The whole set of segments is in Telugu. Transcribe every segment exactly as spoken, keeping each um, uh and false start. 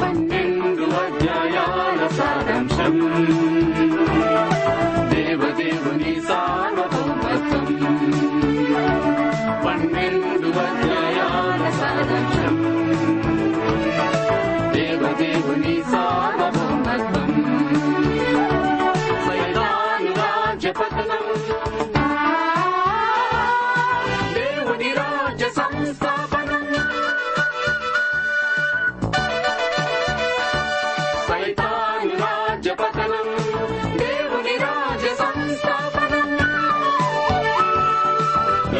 పన్నెండు అధ్యాయాల సారాంశం, దేవదేవుని సార్వభౌమత్వం. పన్నెండు అధ్యాయాల సారాంశం, దేవదేవుని సార్వభౌమత్వం. సైతాను రాజ్య పతనం, దేవుని రాజ్య సంస్థాపనం. సైతాను రాజ్య పతనం, దేవుని రాజ్య సంస్థాపనం.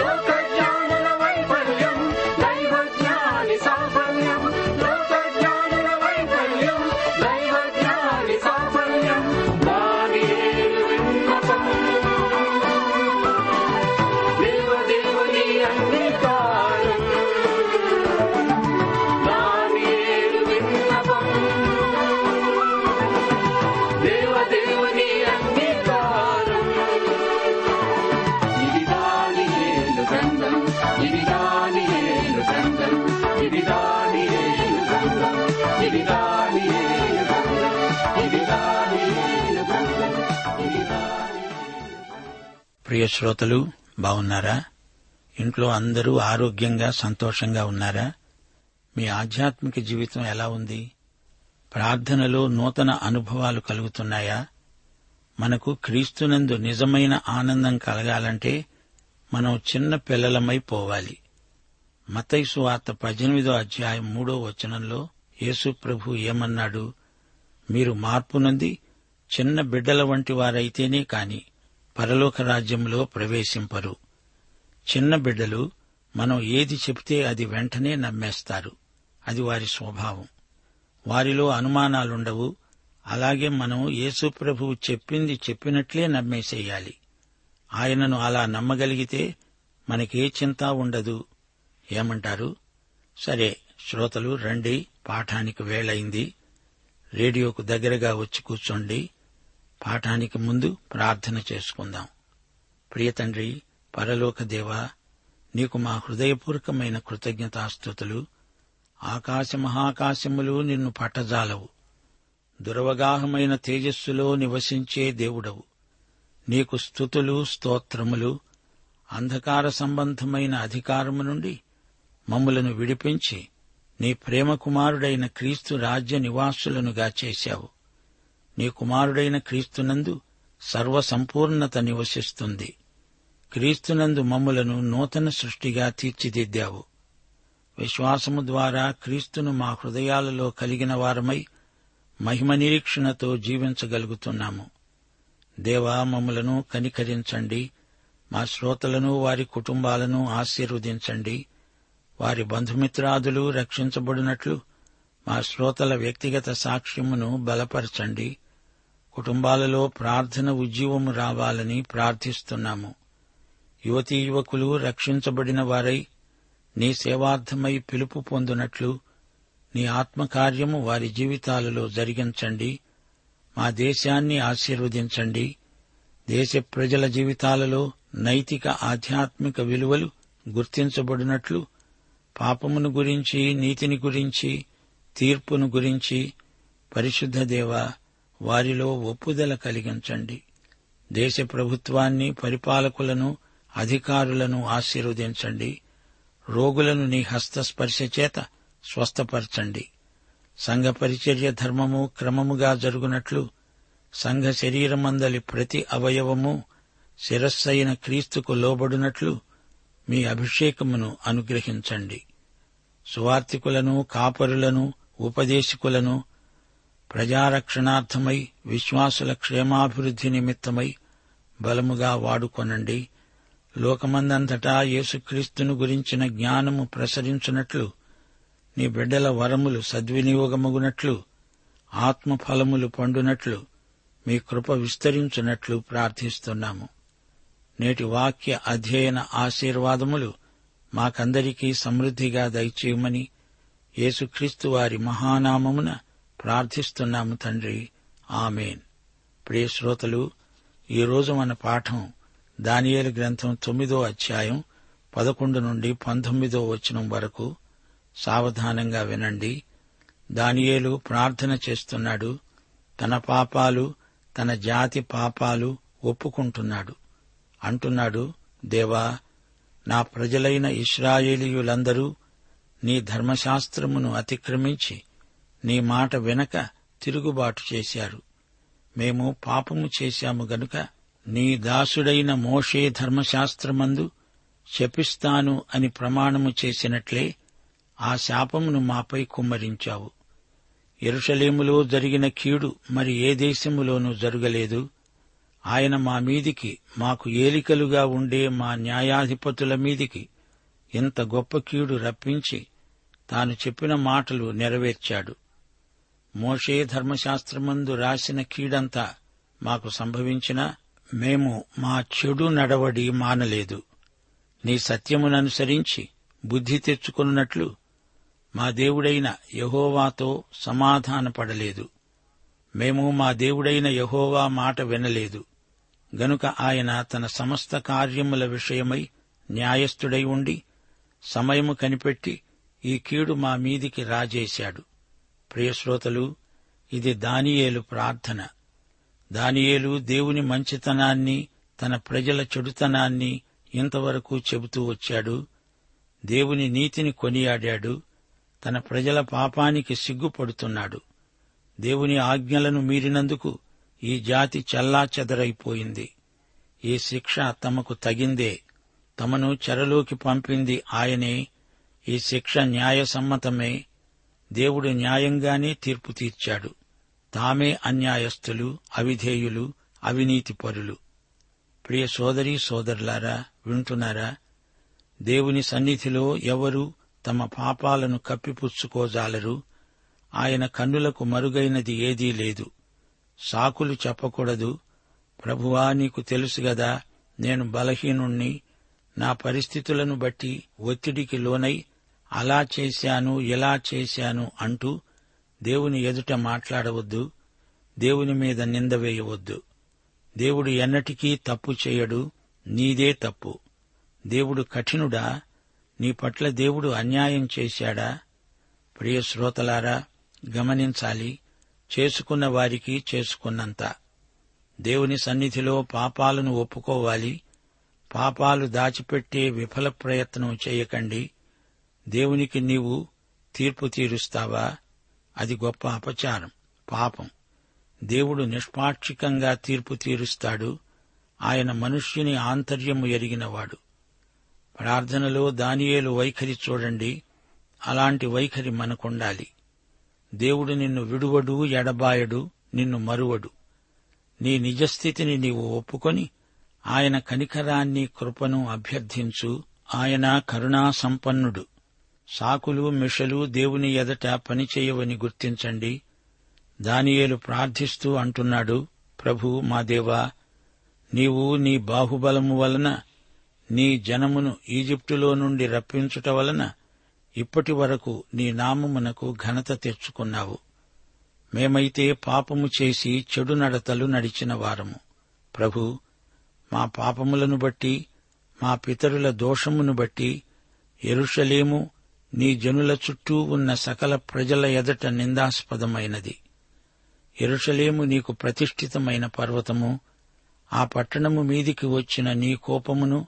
లోక జ్ఞానుల వైఫల్యం, దైవ జ్ఞాని సాఫల్యం. లోక జ్ఞానుల వైఫల్యం, దైవ జ్ఞాని సాఫల్యం. దానియేలు విన్నపం, దేవదేవుని అంగీకారం. దానియేలు విన్నపం, దేవదేవుని అంగీకారం. ఇది దానియేలు గ్రంథం, ఇది దానియేలు గ్రంథం, ఇది దానియేలు గ్రంథం, ఇది దానియేలు గ్రంథం, ఇది దానియేలు గ్రంథం, ఇది దానియేలు గ్రంథం. ప్రియ శ్రోతలు, బాగున్నారా? ఇంట్లో అందరూ ఆరోగ్యంగా సంతోషంగా ఉన్నారా? మీ ఆధ్యాత్మిక జీవితం ఎలా ఉంది? ప్రార్థనలో నూతన అనుభవాలు కలుగుతున్నాయా? మనకు క్రీస్తునందు నిజమైన ఆనందం కలగాలంటే మనం చిన్న పిల్లలమై పోవాలి. మత్తయి సువార్త పద్దెనిమిదో అధ్యాయం మూడో వచనంలో యేసు ప్రభు ఏమన్నాడు? మీరు మార్పు నొంది చిన్న బిడ్డల వంటి వారైతేనే కాని పరలోక రాజ్యంలో ప్రవేశింపరు. చిన్న బిడ్డలు మనం ఏది చెబితే అది వెంటనే నమ్మేస్తారు. అది వారి స్వభావం. వారిలో అనుమానాలుండవు. అలాగే మనం యేసు ప్రభువు చెప్పింది చెప్పినట్లే నమ్మేసేయాలి. ఆయనను అలా నమ్మగలిగితే మనకే చింత ఉండదు. ఏమంటారు? సరే శ్రోతలు, రండి, పాఠానికి వేళయింది. రేడియోకు దగ్గరగా వచ్చి కూర్చోండి. పాఠానికి ముందు ప్రార్థన చేసుకుందాం. ప్రియతండ్రి, పరలోక దేవా, నీకు మా హృదయపూర్వకమైన కృతజ్ఞతాస్తుతులు. ఆకాశమహాకాశములు నిన్ను పట్టజాలవు. దురవగాహమైన తేజస్సులో నివసించే దేవుడవు. నీకు స్తుతులు స్తోత్రములు. అంధకార సంబంధమైన అధికారము నుండి మమ్ములను విడిపించి నీ ప్రేమ కుమారుడైన క్రీస్తు రాజ్య నివాసులనుగా చేశావు. నీ కుమారుడైన క్రీస్తునందు సర్వసంపూర్ణత నివసిస్తుంది. క్రీస్తునందు మమ్ములను నూతన సృష్టిగా తీర్చిదిద్దావు. విశ్వాసము ద్వారా క్రీస్తును మా హృదయాలలో కలిగిన వారమై మహిమ నిరీక్షణతో జీవించగలుగుతున్నాము. దేవా, మమ్ములను కనికరించండి. మా శ్రోతలను, వారి కుటుంబాలను ఆశీర్వదించండి. వారి బంధుమిత్రాదులు రక్షించబడినట్లు మా శ్రోతల వ్యక్తిగత సాక్ష్యమును బలపరచండి. కుటుంబాలలో ప్రార్థన ఉజ్జీవము రావాలని ప్రార్థిస్తున్నాము. యువతీ యువకులు రక్షించబడిన వారై నీ సేవార్థమై పిలుపు పొందినట్లు నీ ఆత్మకార్యము వారి జీవితాలలో జరిగించండి. మా దేశాన్ని ఆశీర్వదించండి. దేశ ప్రజల జీవితాలలో నైతిక ఆధ్యాత్మిక విలువలు గుర్తించబడినట్లు పాపమును గురించి, నీతిని గురించి, తీర్పును గురించి పరిశుద్ధ దేవ వారిలో ఒప్పుదల కలిగించండి. దేశ ప్రభుత్వాన్ని, పరిపాలకులను, అధికారులను ఆశీర్వదించండి. రోగులను నీ హస్తస్పర్శ చేత స్వస్థపరచండి. సంఘ పరిచర్య ధర్మము క్రమముగా జరుగునట్లు సంఘ శరీరమందలి ప్రతి అవయవము శిరస్సైన క్రీస్తుకు లోబడునట్లు మీ అభిషేకమును అనుగ్రహించండి. సువార్తికులను, కాపరులను, ఉపదేశకులను ప్రజారక్షణార్థమై, విశ్వాసుల క్షేమాభివృద్ధి నిమిత్తమై బలముగా వాడుకొనండి. లోకమందంతటా యేసుక్రీస్తును గురించిన జ్ఞానము ప్రసరించునట్లు, నీ బిడ్డల వరములు సద్వినియోగమగునట్లు, ఆత్మఫలములు పండునట్లు, మీ కృప విస్తరించునట్లు ప్రార్థిస్తున్నాము. నేటి వాక్య అధ్యయన ఆశీర్వాదములు మాకందరికీ సమృద్ధిగా దయచేయమని యేసుక్రీస్తు వారి మహానామమున ప్రార్థిస్తున్నాము తండ్రి, ఆమెన్. ప్రియ శ్రోతలు, ఈరోజు మన పాఠం దానియేలు గ్రంథం తొమ్మిదో అధ్యాయం పదకొండు నుండి పంతొమ్మిదో వచనం వరకు. సావధానంగా వినండి. దానియేలు ప్రార్థన చేస్తున్నాడు. తన పాపాలు, తన జాతి పాపాలు ఒప్పుకుంటున్నాడు. అంటున్నాడు, దేవా, నా ప్రజలైన ఇశ్రాయేలీయులందరూ నీ ధర్మశాస్త్రమును అతిక్రమించి నీ మాట వెనక తిరుగుబాటు చేశారు. మేము పాపము చేశాము గనుక నీ దాసుడైన మోషే ధర్మశాస్త్రమందు శపిస్తాను అని ప్రమాణము చేసినట్లే ఆ శాపమును మాపై కుమ్మరించావు. యెరూషలేములో జరిగిన కీడు మరి ఏ దేశములోనూ జరగలేదు. ఆయన మా మీదికి, మాకు ఏలికలుగా ఉండే మా న్యాయాధిపతుల మీదికి ఇంత గొప్ప కీడు రప్పించి తాను చెప్పిన మాటలు నెరవేర్చాడు. మోషే ధర్మశాస్త్రమందు రాసిన కీడంతా మాకు సంభవించినా మేము మా చెడు నడవడి మానలేదు. నీ సత్యముననుసరించి బుద్ధి తెచ్చుకున్నట్లు మా దేవుడైన యెహోవాతో సమాధానపడలేదు. మేము మా దేవుడైన యెహోవా మాట వినలేదు గనుక ఆయన తన సమస్త కార్యముల విషయమై న్యాయస్థుడై ఉండి సమయము కనిపెట్టి ఈ కీడు మా మీదికి రాజేశాడు. ప్రియశ్రోతలు, ఇది దానియేలు ప్రార్థన. దానియేలు దేవుని మంచితనాన్ని, తన ప్రజల చెడుతనాన్ని ఇంతవరకు చెబుతూ వచ్చాడు. దేవుని నీతిని కొనియాడాడు. తన ప్రజల పాపానికి సిగ్గుపడుతున్నాడు. దేవుని ఆజ్ఞలను మీరినందుకు ఈ జాతి చల్లా చెదరైపోయింది. ఈ శిక్ష తమకు తగిందే. తమను చెరలోకి పంపింది ఆయనే. ఈ శిక్ష న్యాయసమ్మతమే. దేవుడు న్యాయంగానే తీర్పు తీర్చాడు. తామే అన్యాయస్థులు, అవిధేయులు, అవినీతిపరులు. ప్రియ సోదరీ సోదరులారా, వింటున్నారా? దేవుని సన్నిధిలో ఎవరూ తమ పాపాలను కప్పిపుచ్చుకోజాలరు. ఆయన కన్నులకు మరుగైనది ఏదీ లేదు. సాకులు చెప్పకూడదు. ప్రభువా, నీకు తెలుసుగదా, నేను బలహీనుణ్ణి, నా పరిస్థితులను బట్టి ఒత్తిడికి లోనై అలా చేశాను, ఇలా చేశాను అంటూ దేవుని ఎదుట మాట్లాడవద్దు. దేవుని మీద నింద వేయవద్దు. దేవుడు ఎన్నటికీ తప్పు చేయడు. నీదే తప్పు. దేవుడు కఠినుడా? నీ పట్ల దేవుడు అన్యాయం చేశాడా? ప్రియ శ్రోతలారా, గమనించాలి. చేసుకున్న వారికి చేసుకున్నంత. దేవుని సన్నిధిలో పాపాలను ఒప్పుకోవాలి. పాపాలు దాచిపెట్టే విఫల ప్రయత్నం చేయకండి. దేవునికి నీవు తీర్పు తీరుస్తావా? అది గొప్ప అపచారం, పాపం. దేవుడు నిష్పాక్షికంగా తీర్పు తీరుస్తాడు. ఆయన మనుష్యుని ఆంతర్యము ఎరిగినవాడు. ప్రార్థనలో దానియేలు వైఖరి చూడండి. అలాంటి వైఖరి మనకుండాలి. దేవుడు నిన్ను విడువడు, ఎడబాయడు, నిన్ను మరువడు. నీ నిజస్థితిని నీవు ఒప్పుకొని ఆయన కనికరాన్ని, కృపను అభ్యర్థించు. ఆయన కరుణా సంపన్నుడు. సాకులు, మిషలు దేవుని ఎదట పనిచేయవని గుర్తించండి. దానియేలు ప్రార్థిస్తూ అంటున్నాడు, ప్రభు మా దేవా, నీవు నీ బాహుబలము వలన నీ జనమును ఈజిప్టులో నుండి రప్పించుట వలన ఇప్పటి వరకు నీ నామమునకు ఘనత తెచ్చుకున్నావు. మేమైతే పాపము చేసి చెడు నడతలు నడిచిన వారము. ప్రభు, మా పాపములను బట్టి, మా పితరుల దోషమును బట్టి యెరూషలేము నీ జనుల చుట్టూ ఉన్న సకల ప్రజల ఎదట నిందాస్పదమైనది. యెరూషలేము నీకు ప్రతిష్ఠితమైన పర్వతము. ఆ పట్టణము మీదికి వచ్చిన నీ కోపమును,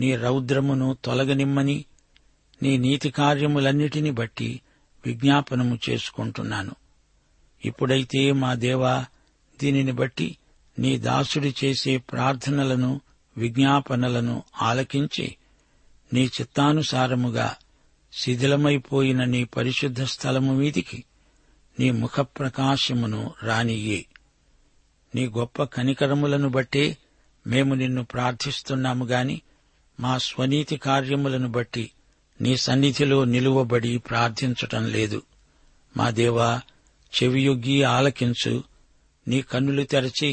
నీ రౌద్రమును తొలగనిమ్మని నీ నీతి కార్యములన్నిటిని బట్టి విజ్ఞాపనము చేసుకుంటున్నాను. ఇప్పుడైతే మా దేవా, దీనిని బట్టి నీ దాసుడి చేసే ప్రార్థనలను, విజ్ఞాపనలను ఆలకించి నీ చిత్తానుసారముగా శిథిలమైపోయిన నీ పరిశుద్ధ స్థలము మీదికి నీ ముఖప్రకాశమును రానియ్యే. నీ గొప్ప కనికరములను బట్టే మేము నిన్ను ప్రార్థిస్తున్నాము గాని మా స్వనీతి కార్యములను బట్టి నీ సన్నిధిలో నిలువబడి ప్రార్థించటం లేదు. మా దేవా, చెవియొగ్గి ఆలకించు. నీ కన్నులు తెరచి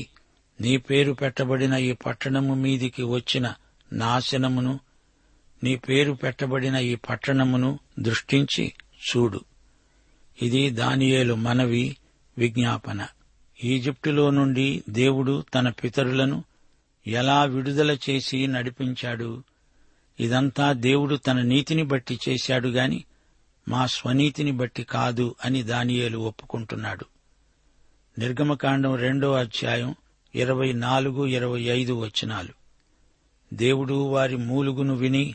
నీ పేరు పెట్టబడిన ఈ పట్టణము మీదికి వచ్చిన నాశనమును, నీ పేరు పెట్టబడిన ఈ పట్టణమును దృష్టించి చూడు. ఇది దానియేలు మనవి, విజ్ఞాపన. ఈజిప్టులో నుండి దేవుడు తన పితరులను ఎలా విడుదల చేసి నడిపించాడు. ఇదంతా దేవుడు తన నీతిని బట్టి చేశాడు గాని మా స్వనీతిని బట్టి కాదు అని దానియేలు ఒప్పుకుంటున్నాడు. నిర్గమకాండం రెండో అధ్యాయం ఇరవై నాలుగు ఇరవై ఐదు వచనాలు. దేవుడు వారి మూలుగును విని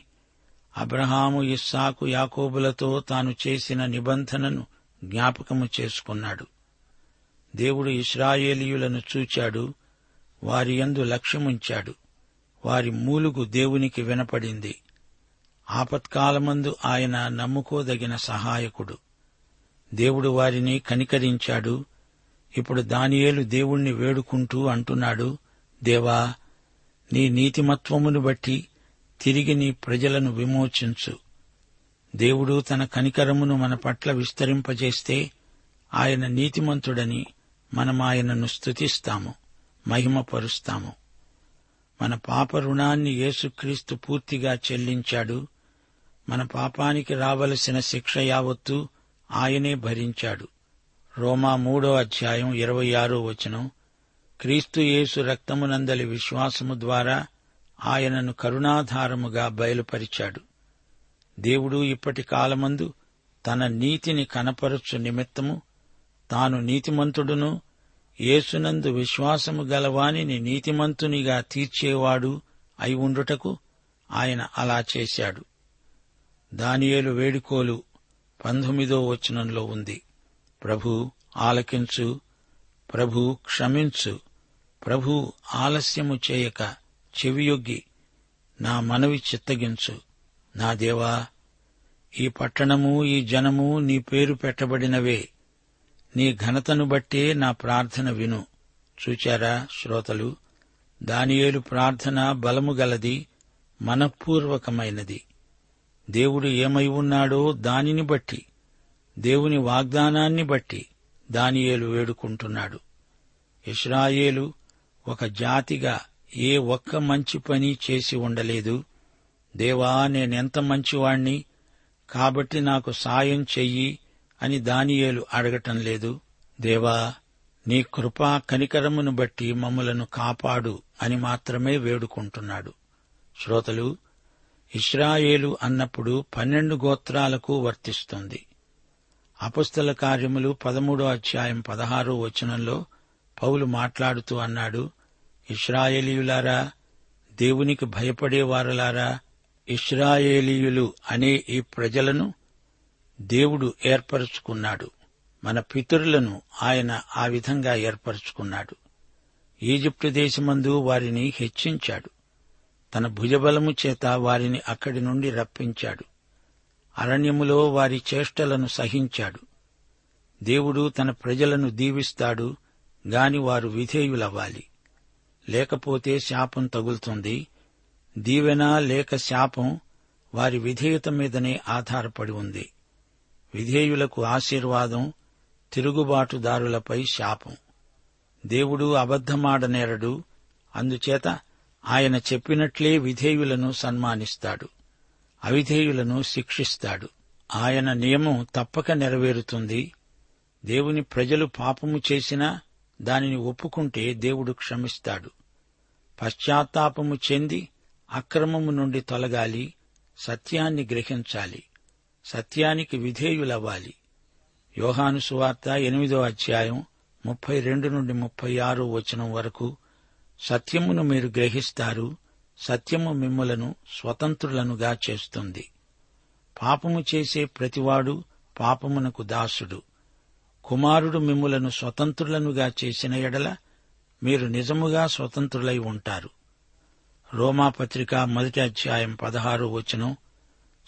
అబ్రహాము, ఇస్సాకు, యాకోబులతో తాను చేసిన నిబంధనను జ్ఞాపకము చేసుకున్నాడు. దేవుడు ఇశ్రాయేలీయులను చూచాడు, వారి యందు లక్ష్యముంచాడు. వారి మూలుగు దేవునికి వినపడింది. ఆపత్కాలమందు ఆయన నమ్ముకోదగిన సహాయకుడు. దేవుడు వారిని కనికరించాడు. ఇప్పుడు దానియేలు దేవుణ్ణి వేడుకుంటూ అంటున్నాడు, దేవా, నీ నీతిమత్వమును బట్టి తిరిగి నీ ప్రజలను విమోచించు. దేవుడు తన కనికరమును మన పట్ల విస్తరింపజేస్తే ఆయన నీతిమంతుడని మనమాయనను స్తుతిస్తాము, మహిమపరుస్తాము. మన పాప రుణాన్ని యేసుక్రీస్తు పూర్తిగా చెల్లించాడు. మన పాపానికి రావలసిన శిక్ష యావత్తు ఆయనే భరించాడు. రోమా మూడో అధ్యాయం ఇరవై ఆరో వచనం. క్రీస్తు యేసు రక్తమునందలి విశ్వాసము ద్వారా ఆయనను కరుణాధారముగా బయలుపరిచాడు. దేవుడు ఇప్పటి కాలమందు తన నీతిని కనపరచు నిమిత్తము తాను నీతిమంతుడును, యేసునందు విశ్వాసము గలవానిని నీతిమంతునిగా తీర్చేవాడు అయి ఉండుటకు ఆయన అలా చేశాడు. దానియేలు వేడుకోలు పంతొమ్మిదో వచనంలో ఉంది. ప్రభూ ఆలకించు, ప్రభూ క్షమించు, ప్రభూ ఆలస్యము చేయక చెవియొగ్గి నా మనవి చిత్తగించు. నా దేవా, ఈ పట్టణము, ఈ జనము నీ పేరు పెట్టబడినవే. నీ ఘనతను బట్టే నా ప్రార్థన విను. చూచారా శ్రోతలు, దానియేలు ప్రార్థన బలము గలది, మనఃపూర్వకమైనది. దేవుడు ఏమై ఉన్నాడో దానిని బట్టి, దేవుని వాగ్దానాన్ని బట్టి దానియేలు వేడుకుంటున్నాడు. ఇశ్రాయేలు ఒక జాతిగా ఏ ఒక్క మంచి పని చేసి ఉండలేదు. దేవా, నేనెంత మంచివాణ్ణి, కాబట్టి నాకు సాయం చెయ్యి అని దానియేలు అడగటం లేదు. దేవా, నీ కృపా కనికరమును బట్టి మమ్ములను కాపాడు అని మాత్రమే వేడుకుంటున్నాడు. శ్రోతలు, ఇశ్రాయేలు అన్నప్పుడు పన్నెండు గోత్రాలకు వర్తిస్తుంది. అపొస్తల కార్యములు పదమూడో అధ్యాయం పదహారో వచనంలో పౌలు మాట్లాడుతూ అన్నాడు, ఇశ్రాయేలీయులారా, దేవునికి భయపడేవారులారా, ఇశ్రాయేలీయులు అనే ఈ ప్రజలను దేవుడు ఏర్పరుచుకున్నాడు. మన పితరులను ఆయన ఆ విధంగా ఏర్పరుచుకున్నాడు. ఈజిప్టు దేశమందు వారిని హెచ్చించాడు. తన భుజబలము చేత వారిని అక్కడి నుండి రప్పించాడు. అరణ్యములో వారి చేష్టలను సహించాడు. దేవుడు తన ప్రజలను దీవిస్తాడు గాని వారు విధేయులవ్వాలి. లేకపోతే శాపం తగులుతుంది. దీవెన లేక శాపం వారి విధేయత మీదనే ఆధారపడి ఉంది. విధేయులకు ఆశీర్వాదం, తిరుగుబాటుదారులపై శాపం. దేవుడు అబద్ధమాడనేరడు. అందుచేత ఆయన చెప్పినట్లే విధేయులను సన్మానిస్తాడు, అవిధేయులను శిక్షిస్తాడు. ఆయన నియమం తప్పక నెరవేరుతుంది. దేవుని ప్రజలు పాపము చేసినా దానిని ఒప్పుకుంటే దేవుడు క్షమిస్తాడు. పశ్చాత్తాపము చెంది అక్రమము నుండి తొలగాలి. సత్యాన్ని గ్రహించాలి, సత్యానికి విధేయులవ్వాలి. యోహాను సువార్త ఎనిమిదో అధ్యాయం ముప్పై రెండు నుండి ముప్పై ఆరు వచనం వరకు, సత్యమును మీరు గ్రహిస్తారు, సత్యము మిమ్ములను స్వతంత్రులనుగా చేస్తుంది. పాపము చేసే ప్రతివాడు పాపమునకు దాసుడు. కుమారుడు మిమ్ములను స్వతంత్రులనుగా చేసిన ఎడల మీరు నిజముగా స్వతంత్రులై ఉంటారు. రోమాపత్రిక మొదటి అధ్యాయం పదహారో వచనం,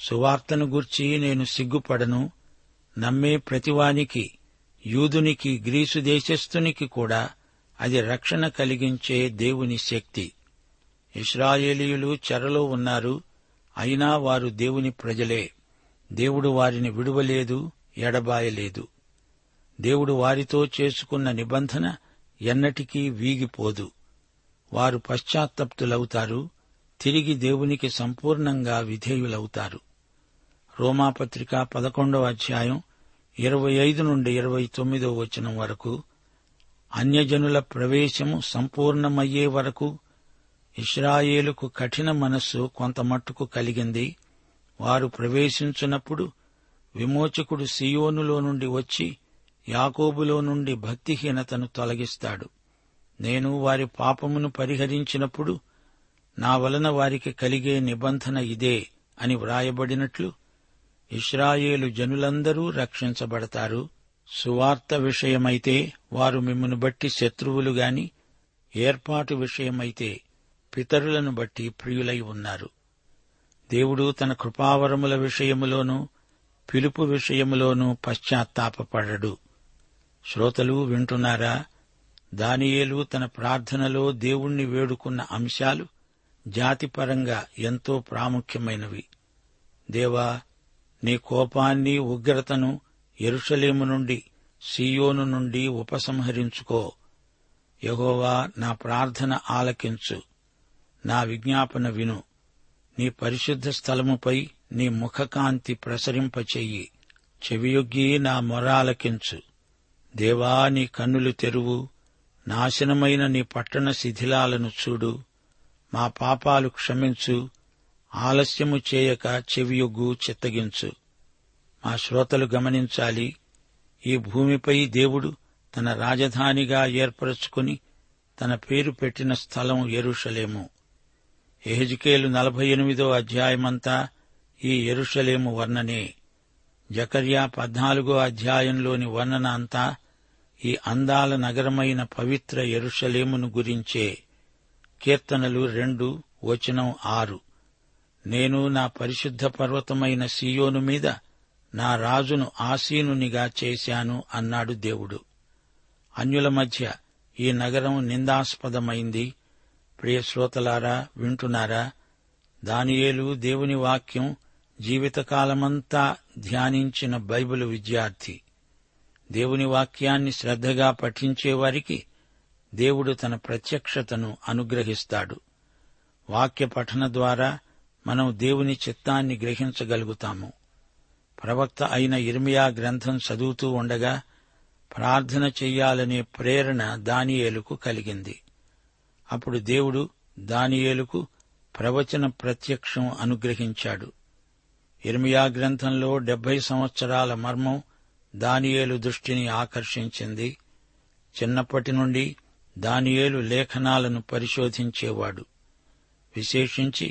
సువార్తను గూర్చి నేను సిగ్గుపడను, నమ్మే ప్రతివానికి, యూదునికి, గ్రీసు దేశస్థునికి కూడా అది రక్షణ కలిగించే దేవుని శక్తి. ఇశ్రాయేలీయులు చెరలో ఉన్నారు. అయినా వారు దేవుని ప్రజలే. దేవుడు వారిని విడువలేదు, ఎడబాయలేదు. దేవుడు వారితో చేసుకున్న నిబంధన ఎన్నటికీ వీగిపోదు. వారు పశ్చాత్తప్తులవుతారు, తిరిగి దేవునికి సంపూర్ణంగా విధేయులవుతారు. రోమాపత్రిక పదకొండవ అధ్యాయం ఇరవై ఐదు నుండి ఇరవై తొమ్మిదో వచనం వరకు, అన్యజనుల ప్రవేశము సంపూర్ణమయ్యే వరకు ఇశ్రాయేలుకు కఠిన మనస్సు కొంతమట్టుకు కలిగింది. వారు ప్రవేశించున్నప్పుడు విమోచకుడు సియోనులో నుండి వచ్చి యాకోబులో నుండి భక్తిహీనతను తొలగిస్తాడు. నేను వారి పాపమును పరిహరించినప్పుడు నా వలన వారికి కలిగే నిబంధన ఇదే అని వ్రాయబడినట్లు ఇశ్రాయేలు జనులందరూ రక్షించబడతారు. సువార్త విషయమైతే వారు మిమ్మును బట్టి శత్రువులు గాని, ఏర్పాటు విషయమైతే పితరులను బట్టి ప్రియులై ఉన్నారు. దేవుడు తన కృపావరముల విషయములోనూ పిలుపు విషయములోనూ పశ్చాత్తాపడడు. శ్రోతలు వింటున్నారా? దానియేలు తన ప్రార్థనలో దేవుణ్ణి వేడుకున్న అంశాలు జాతిపరంగా ఎంతో ప్రాముఖ్యమైనవి. దేవా, నీ కోపాన్ని, ఉగ్రతను యెరూషలేము నుండి, సీయోను నుండి ఉపసంహరించుకో. యెహోవా, నా ప్రార్థన ఆలకించు, నా విజ్ఞాపన విను. నీ పరిశుద్ధ స్థలముపై నీ ముఖకాంతి ప్రసరింపచెయ్యి. చెవియొగ్గి నా మొరాలకించు. దేవా, నీ కన్నులు తెరువు, నాశనమైన నీ పట్టణ శిథిలాలను చూడు. మా పాపాలు క్షమించు, ఆలస్యము చేయక చెవియొగ్గు, చిత్తగించు. మా శ్రోతలు గమనించాలి, ఈ భూమిపై దేవుడు తన రాజధానిగా ఏర్పరచుకుని తన పేరు పెట్టిన స్థలం యెరూషలేము. యెహెజ్కేలు నలభై ఎనిమిదో అధ్యాయమంతా ఈ యెరూషలేము వర్ణనే. జకర్యా పద్నాలుగో అధ్యాయంలోని వర్ణన అంతా ఈ అందాల నగరమైన పవిత్ర యెరూషలేమును గురించే. కీర్తనలు రెండు వచనం ఆరు, నేను నా పరిశుద్ధ పర్వతమైన సీయోను మీద నా రాజును ఆసీనునిగా చేశాను అన్నాడు దేవుడు. అన్యుల మధ్య ఈ నగరం నిందాస్పదమైంది. ప్రియశ్రోతలారా, వింటున్నారా? దానియేలు దేవుని వాక్యం జీవితకాలమంతా ధ్యానించిన బైబిలు విద్యార్థి. దేవుని వాక్యాన్ని శ్రద్ధగా పఠించేవారికి దేవుడు తన ప్రత్యక్షతను అనుగ్రహిస్తాడు. వాక్య పఠన ద్వారా మనం దేవుని చిత్తాన్ని గ్రహించగలుగుతాము. ప్రవక్త అయిన ఇర్మియా గ్రంథం చదువుతూ ఉండగా ప్రార్థన చెయ్యాలనే ప్రేరణ దానియేలుకు కలిగింది. అప్పుడు దేవుడు దానియేలుకు ప్రవచన ప్రత్యక్షం అనుగ్రహించాడు. ఇర్మియా గ్రంథంలో డెబ్బై సంవత్సరాల మర్మం దానియేలు దృష్టిని ఆకర్షించింది. చిన్నప్పటి నుండి దానియేలు లేఖనాలను పరిశోధించేవాడు. విశేషించి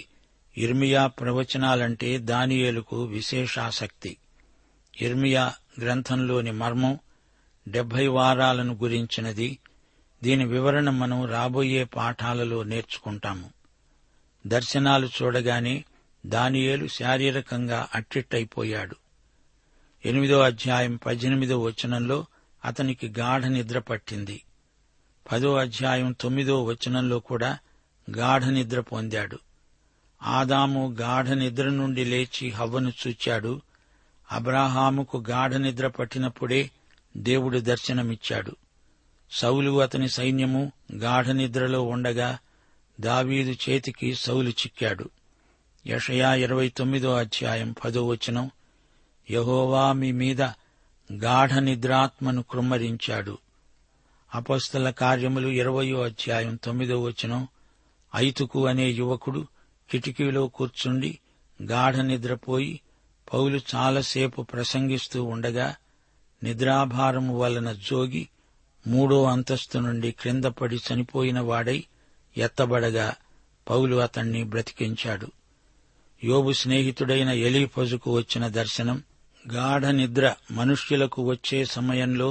ఇర్మియా ప్రవచనాలంటే దానియేలుకు విశేషాసక్తి. ఇర్మియా గ్రంథంలోని మర్మం డెబ్బై వారాలను గురించినది. దీని వివరణ మనం రాబోయే పాఠాలలో నేర్చుకుంటాము. దర్శనాలు చూడగానే దానియేలు శారీరకంగా అట్టిట్టయిపోయాడు. ఎనిమిదో అధ్యాయం పద్దెనిమిదో వచనంలో అతనికి గాఢ నిద్ర పట్టింది. పదో అధ్యాయం తొమ్మిదో వచనంలో కూడా గాఢ నిద్ర పొందాడు. ఆదాము గాఢ నిద్ర నుండి లేచి హవ్వను చూచాడు. అబ్రాహాముకు గాఢ నిద్ర పట్టినప్పుడే దేవుడు దర్శనమిచ్చాడు. సౌలు అతని సైన్యము గాఢ నిద్రలో ఉండగా దావీదు చేతికి సౌలు చిక్కాడు. యెషయా ఇరవై తొమ్మిదో అధ్యాయం పదో వచనం, యెహోవా మీ మీద గాఢ నిద్రాత్మను కృమ్మరించాడు. అపొస్తల కార్యములు ఇరవయో అధ్యాయం తొమ్మిదో వచనం, ఐతుకు అనే యువకుడు కిటికీలో కూర్చుండి గాఢ నిద్రపోయి పౌలు చాలాసేపు ప్రసంగిస్తూ ఉండగా నిద్రాభారము వలన జోగి మూడో అంతస్తు నుండి క్రింద పడి చనిపోయిన వాడై ఎత్తబడగా పౌలు అతణ్ణి బ్రతికించాడు. యోబు స్నేహితుడైన ఎలీఫజుకు వచ్చిన దర్శనం, గాఢ నిద్ర మనుష్యులకు వచ్చే సమయంలో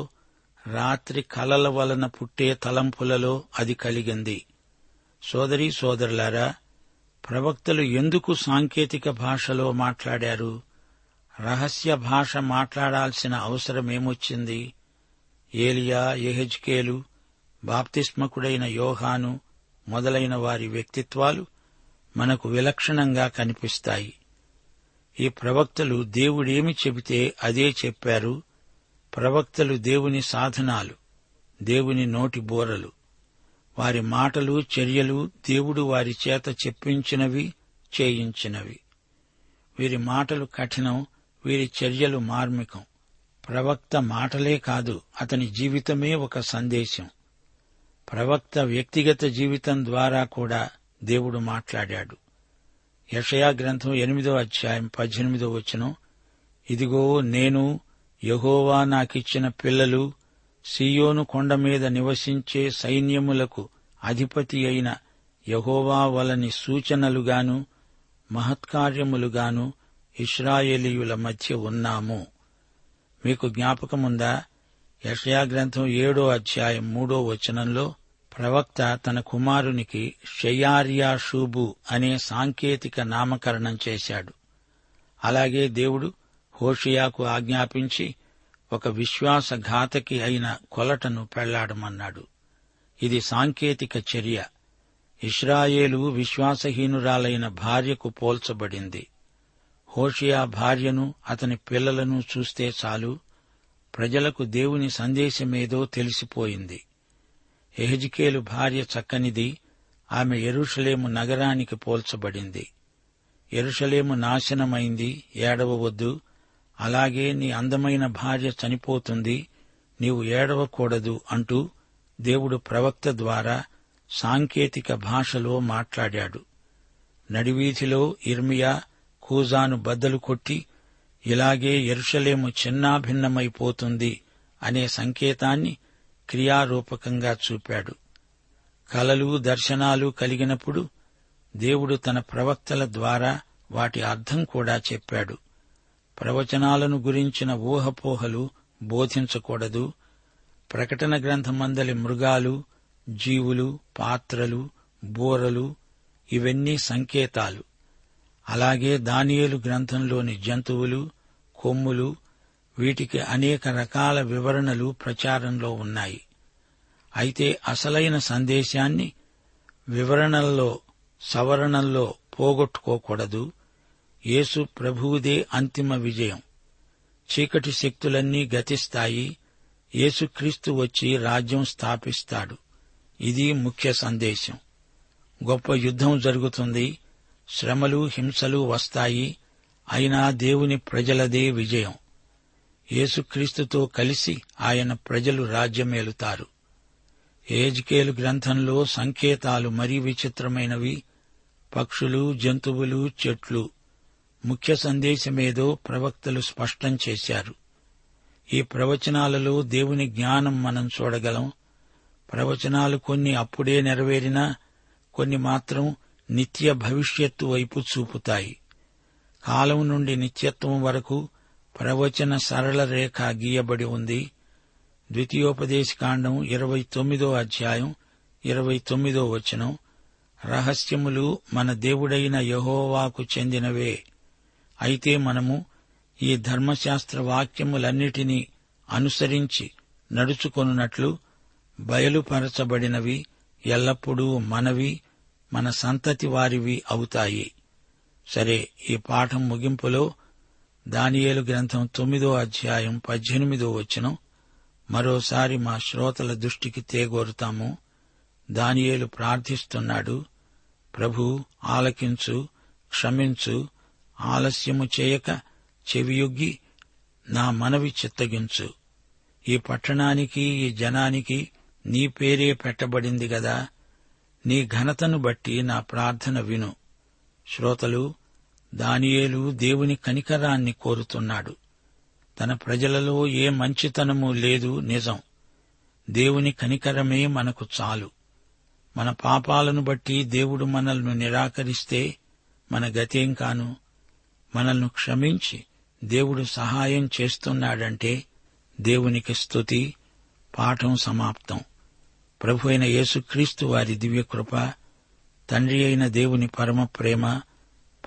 రాత్రి కలల వలన పుట్టే తలంపులలో అది కలిగింది. సోదరీ సోదరులారా, ప్రవక్తలు ఎందుకు సాంకేతిక భాషలో మాట్లాడారు? రహస్య భాష మాట్లాడాల్సిన అవసరమేమొచ్చింది? ఏలియా, యెహెజ్కేలు, బాప్తిస్మకుడైన యోహాను మొదలైన వారి వ్యక్తిత్వాలు మనకు విలక్షణంగా కనిపిస్తాయి. ఈ ప్రవక్తలు దేవుడేమి చెబితే అదే చెప్పారు. ప్రవక్తలు దేవుని సాధనాలు, దేవుని నోటి బోరలు. వారి మాటలు, చర్యలు దేవుడు వారి చేత చెప్పించినవి, చేయించినవి. వీరి మాటలు కఠినం, వీరి చర్యలు మార్మికం. ప్రవక్త మాటలే కాదు, అతని జీవితమే ఒక సందేశం. ప్రవక్త వ్యక్తిగత జీవితం ద్వారా కూడా దేవుడు మాట్లాడాడు. యెషయా గ్రంథం ఎనిమిదో అధ్యాయం పద్దెనిమిదో వచనం, ఇదిగో నేను యెహోవా నాకిచ్చిన పిల్లలు, సీయోను కొండ మీద నివసించే సైన్యములకు అధిపతి అయిన యెహోవా వలని సూచనలుగాను మహత్కార్యములుగాను ఇశ్రాయేలీయుల మధ్య ఉన్నాము. మీకు జ్ఞాపకముందా? యెషయా గ్రంథం ఏడో అధ్యాయం మూడో వచనంలో ప్రవక్త తన కుమారునికి షెయార్యాషూబు అనే సాంకేతిక నామకరణం చేశాడు. అలాగే దేవుడు హోషియాకు ఆజ్ఞాపించి ఒక విశ్వాసఘాతకి అయిన కొలటను పెళ్లాడమన్నాడు. ఇది సాంకేతిక చర్య. ఇశ్రాయేలు విశ్వాసహీనురాలైన భార్యకు పోల్చబడింది. హోషియా భార్యను, అతని పిల్లలను చూస్తే చాలు ప్రజలకు దేవుని సందేశమేదో తెలిసిపోయింది. ఎహెజ్కేలు భార్య చక్కనిది, ఆమె యెరూషలేము నగరానికి పోల్చబడింది. యెరూషలేము నాశనమైంది, ఏడవవద్దు. అలాగే నీ అందమైన భార్య చనిపోతుంది, నీవు ఏడవకూడదు అంటూ దేవుడు ప్రవక్త ద్వారా సాంకేతిక భాషలో మాట్లాడాడు. నడివీధిలో ఇర్మియా కూజాను బద్దలు కొట్టి, ఇలాగే యెరూషలేము చిన్నాభిన్నమైపోతుంది అనే సంకేతాన్ని క్రియారూపకంగా చూపాడు. కలలు, దర్శనాలు కలిగినప్పుడు దేవుడు తన ప్రవక్తల ద్వారా వాటి అర్థం కూడా చెప్పాడు. ప్రవచనాలను గురించిన ఊహపోహలు బోధించకూడదు. ప్రకటన గ్రంథమందలి మృగాలు, జీవులు, పాత్రలు, బోరలు ఇవన్నీ సంకేతాలు. అలాగే దానియేలు గ్రంథంలోని జంతువులు, కొమ్ములు, వీటికి అనేక రకాల వివరణలు ప్రచారంలో ఉన్నాయి. అయితే అసలైన సందేశాన్ని వివరణల్లో, సవరణల్లో పోగొట్టుకోకూడదు. యేసు ప్రభువుదే అంతిమ విజయం. చీకటి శక్తులన్నీ గతిస్తాయి. యేసుక్రీస్తు వచ్చి రాజ్యం స్థాపిస్తాడు. ఇది ముఖ్య సందేశం. గొప్ప యుద్ధం జరుగుతుంది, శ్రమలు, హింసలు వస్తాయి. అయినా దేవుని ప్రజలదే విజయం. యేసుక్రీస్తుతో కలిసి ఆయన ప్రజలు రాజ్యమేలుతారు. యెహెజ్కేలు గ్రంథంలో సంకేతాలు మరీ విచిత్రమైనవి. పక్షులు, జంతువులు, చెట్లు. ముఖ్య సందేశమేదో ప్రవక్తలు స్పష్టం చేశారు. ఈ ప్రవచనాలలో దేవుని జ్ఞానం మనం చూడగలం. ప్రవచనాలు కొన్ని అప్పుడే నెరవేరినా, కొన్ని మాత్రం నిత్య భవిష్యత్తు వైపు చూపుతాయి. కాలం నుండి నిత్యత్వం వరకు ప్రవచన సరళ రేఖ గీయబడి ఉంది. ద్వితీయోపదేశకాండం ఇరవై తొమ్మిదో అధ్యాయం ఇరవై తొమ్మిదో వచనం, రహస్యములు మన దేవుడైన యెహోవాకు చెందినవే, అయితే మనము ఈ ధర్మశాస్త్ర వాక్యములన్నిటినీ అనుసరించి నడుచుకొనున్నట్లు బయలుపరచబడినవి ఎల్లప్పుడూ మనవి, మన సంతతి వారివి అవుతాయి. సరే, ఈ పాఠం ముగింపులో దానియేలు గ్రంథం తొమ్మిదో అధ్యాయం పద్దెనిమిదో వచనం మరోసారి మా శ్రోతల దృష్టికి తేగోరుతాము. దానియేలు ప్రార్థిస్తున్నాడు, ప్రభూ ఆలకించు, క్షమించు, ఆలస్యము చేయక చెవియొగ్గి నా మనవి చిత్తగించు. ఈ పట్టణానికి, ఈ జనానికి నీ పేరే పెట్టబడింది గదా, నీ ఘనతను బట్టి నా ప్రార్థన విను. శ్రోతలు, దానియేలు దేవుని కనికరాన్ని కోరుతున్నాడు. తన ప్రజలలో ఏ మంచితనమూ లేదు, నిజం. దేవుని కనికరమే మనకు చాలు. మన పాపాలను బట్టి దేవుడు మనల్ని నిరాకరిస్తే మన గతేం కాను. మనల్ని క్షమించి దేవుడు సహాయం చేస్తున్నాడంటే దేవునికి స్తుతి. పాఠం సమాప్తం. ప్రభు అయిన యేసుక్రీస్తు వారి దివ్యకృప, తండ్రి అయిన దేవుని పరమ ప్రేమ,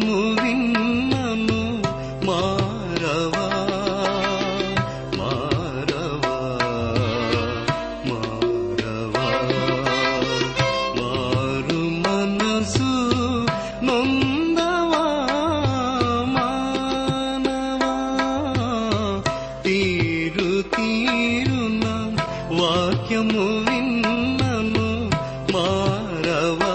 స్వరము విన్నను మారవా మారవా మారవా, మారు మనసు నొందవా మానవా, తీరు తీరున వాక్యము విన్నను మారవా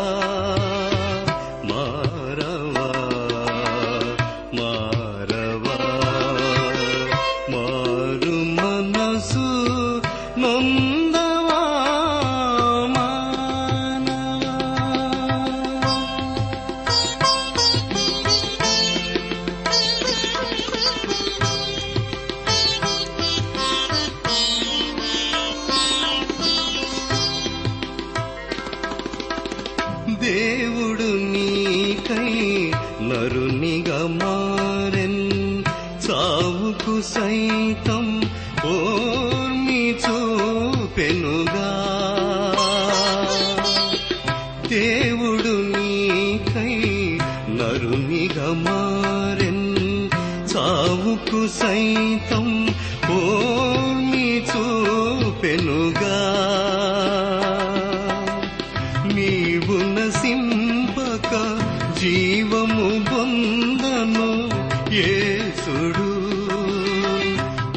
దేవుడు నీకై నరునిగా మారెన్, చావుకు సైతం ఓర్మి చూపెనుగా. దేవుడు నీకై నరునిగా మారెన్, చావుకు సైతం ఓర్మి చూపెనుగా. సింపక జీవము పొందను యేసుడు,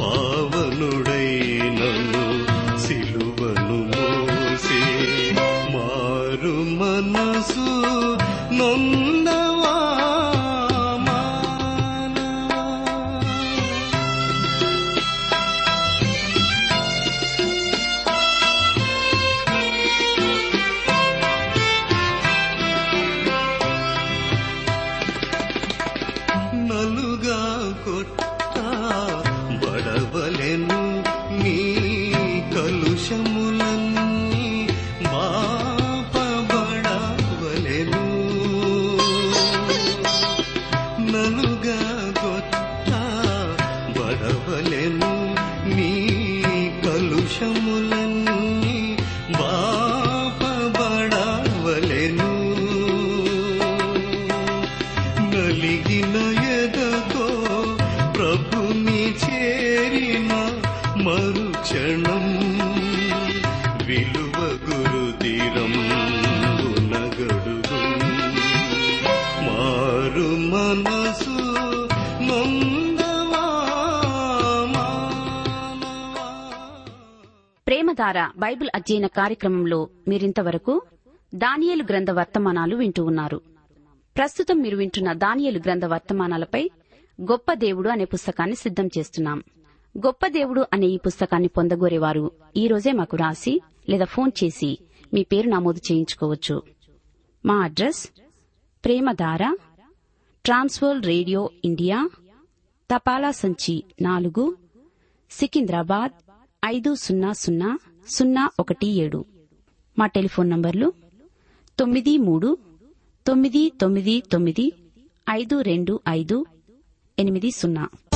పావనుడైనను సిలువను మోసి, మారు మనసు నొందవా బడవలెను నీ కలుషములన్నీ బాపబడవలెను, నలుగా గొట్ట బడవలెను నీ కలుషములన్నీ బాపబడవలెను, నలిగిన ఎదతో ప్రభుని చేరిన మరుక్షణం, విలువ గురుదిరం గునగడుగు, మారు మనసు నొందవా మానవా. ప్రేమధార బైబిల్ అధ్యయన కార్యక్రమంలో మీరింతవరకు దానియేలు గ్రంథ వర్తమానాలు వింటూ ఉన్నారు. ప్రస్తుతం మీరు వింటున్న దానియేలు గ్రంథ వర్తమానాలపై గొప్ప దేవుడు అనే పుస్తకాన్ని సిద్ధం చేస్తున్నాం. గొప్ప దేవుడు అనే ఈ పుస్తకాన్ని పొందగోరేవారు ఈ రోజే మాకు రాసి లేదా ఫోన్ చేసి మీ పేరు నమోదు చేయించుకోవచ్చు. మా address Premadhara, Trans World radio India, తపాలా సంచి నాలుగు, సికింద్రాబాద్ ఐదు సున్నా సున్నా సున్నా ఒకటి ఏడు. మా టెలిఫోన్ నంబర్లు తొమ్మిది మూడు తొమ్మిది తొమ్మిది తొమ్మిది ఐదు రెండు ఐదు ఎనిమిది సున్నా.